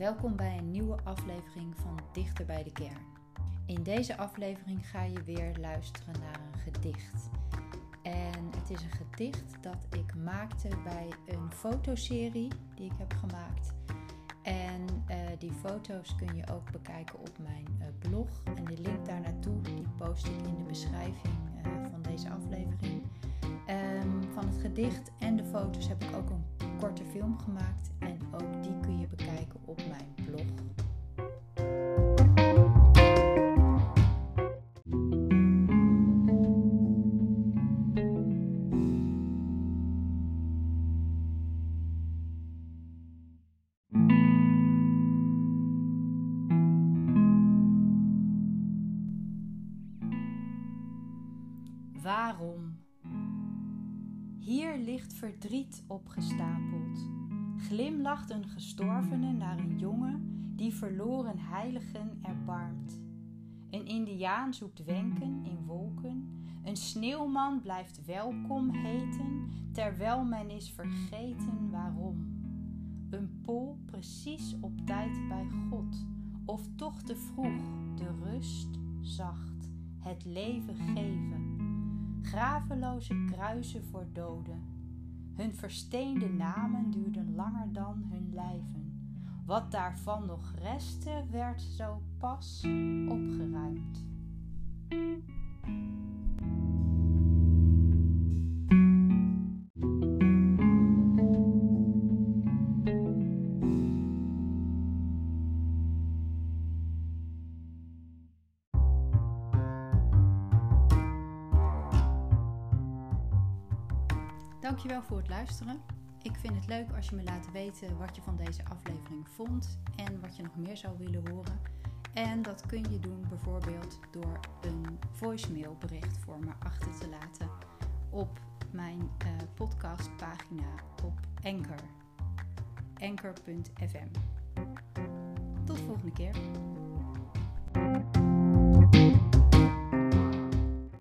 Welkom bij een nieuwe aflevering van Dichter bij de Kern. In deze aflevering ga je weer luisteren naar een gedicht. En het is een gedicht dat ik maakte bij een fotoserie die ik heb gemaakt. En die foto's kun je ook bekijken op mijn blog. En de link daar naartoe die post ik in de beschrijving van deze aflevering. Van het gedicht en de foto's heb ik ook een korte film gemaakt. En ook die kun je bekijken op mijn blog. Waarom? Hier ligt verdriet opgestapeld. Glimlacht een gestorvene naar een jongen die verloren heiligen erbarmt. Een indiaan zoekt wenken in wolken. Een sneeuwman blijft welkom heten, terwijl men is vergeten waarom. Een pool precies op tijd bij God, of toch te vroeg, de rust zacht, het leven geven. Graveloze kruisen voor doden. Hun versteende namen duurden langer dan hun lijven. Wat daarvan nog restte, werd zo pas opgeruimd. Dankjewel voor het luisteren. Ik vind het leuk als je me laat weten wat je van deze aflevering vond en wat je nog meer zou willen horen. En dat kun je doen bijvoorbeeld door een voicemailbericht voor me achter te laten op mijn podcastpagina op Anchor. Anchor.fm. Tot volgende keer.